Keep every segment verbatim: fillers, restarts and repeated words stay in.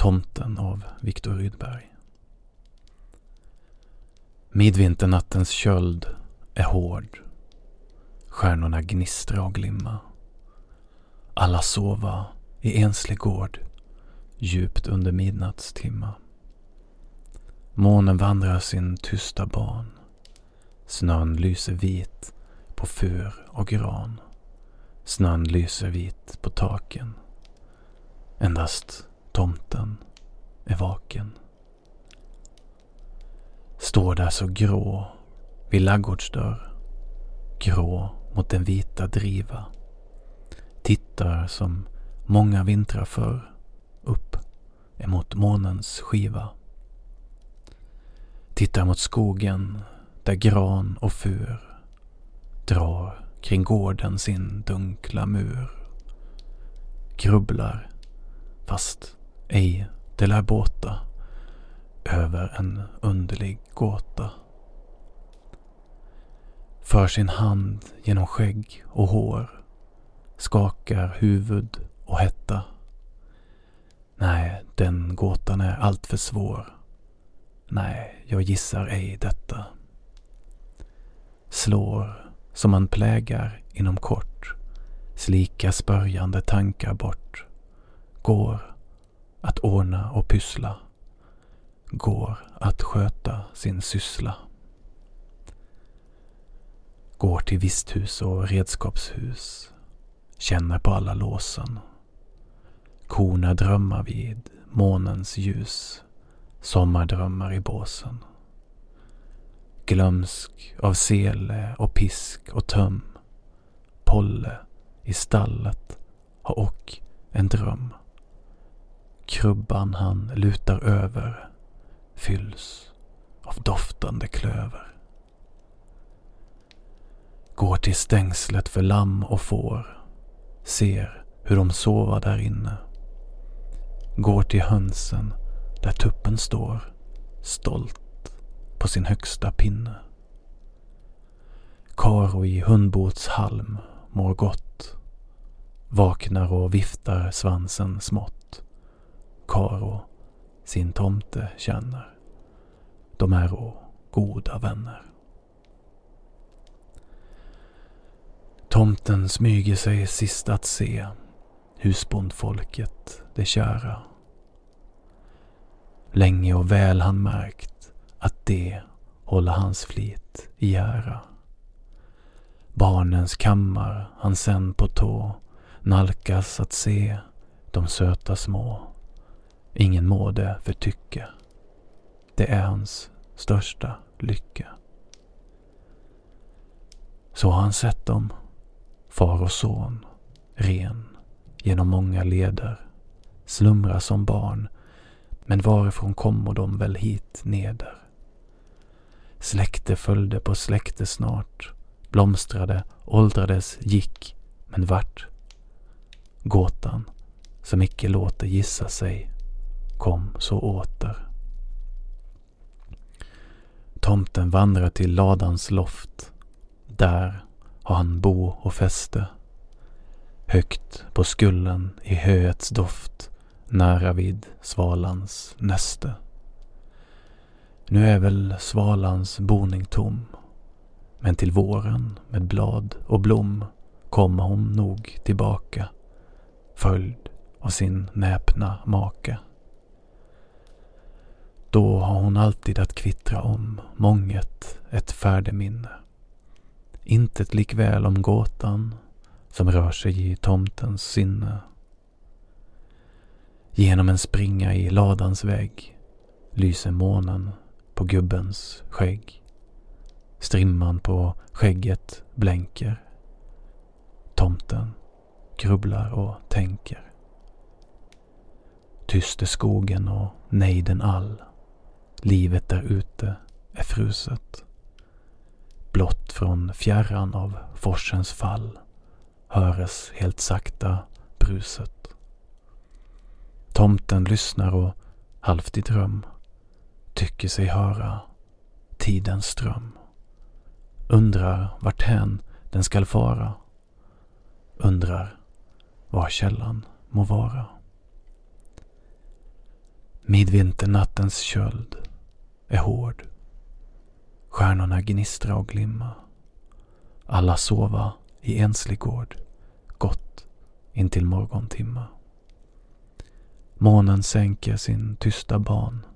Tomten av Viktor Rydberg. Midvinternattens köld är hård. Stjärnorna gnistrar och glimma. Alla sova i enslig gård, djupt under midnattstimma. Månen vandrar sin tysta ban. Snön lyser vit på fur och gran. Snön lyser vit på taken. Endast tomten är vaken. Står där så grå vid laggårdsdörr, grå mot den vita driva. Tittar som många vintrar förr upp emot månens skiva. Tittar mot skogen där gran och fur drar kring gården sin dunkla mur. Grubblar, fast ej det lär båta, över en underlig gåta. För sin hand genom skägg och hår, skakar huvud och hetta. Nej, den gåtan är allt för svår. Nej, jag gissar ej detta. Slår som man plägar inom kort, slika spörjande tankar bort. Går att ordna och pyssla, går att sköta sin syssla. Går till visthus och redskapshus, känner på alla låsen. Korna drömmar vid månens ljus, sommardrömmar i båsen. Glömsk av sele och pisk och töm, Polle i stallet har och en dröm. Krubban han lutar över fylls av doftande klöver. Går till stängslet för lamm och får, ser hur de sover där inne. Går till hönsen där tuppen står, stolt på sin högsta pinne. Karo i hundbots halm mår gott, vaknar och viftar svansen smått. Karo sin tomte känner, de är å goda vänner. Tomten smyger sig sist att se husbondfolket det kära. Länge och väl han märkt att det håller hans flit i ära. Barnens kammar han sen på tå nalkas att se de söta små. Ingen må det förtycka, det är hans största lycka. Så har han sett dem, far och son, ren genom många leder, slumra som barn, men varifrån kommer de väl hit neder? Släkte följde på släkte snart, blomstrade, åldrades, gick, men vart? Gåtan, som icke låter gissa sig, kom så åter. Tomten vandrar till ladans loft. Där har han bo och fäste. Högt på skullen i höets doft, nära vid svalans näste. Nu är väl svalans boning tom, men till våren med blad och blom kommer hon nog tillbaka, följd av sin näpna maka. Då har hon alltid att kvittra om månget ett färdeminne. Intet likväl om gåtan som rör sig i tomtens sinne. Genom en springa i ladans vägg lyser månen på gubbens skägg. Strimman på skägget blänker. Tomten grubblar och tänker. Tyst är skogen och nejden all. Livet där ute är fruset. Blott från fjärran av forsens fall höres helt sakta bruset. Tomten lyssnar och halvt i dröm tycker sig höra tidens ström. Undrar vart hän den skall fara. Undrar var källan må vara. Midvinternattens köld är hård. Stjärnorna gnistra och glimma. Alla sova i enslig gård, gott intill morgontimma. Månen sänker sin tysta ban.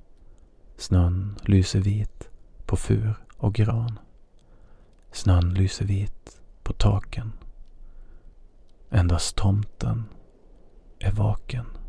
Snön lyser vit på fur och gran. Snön lyser vit på taken. Endast tomten är vaken.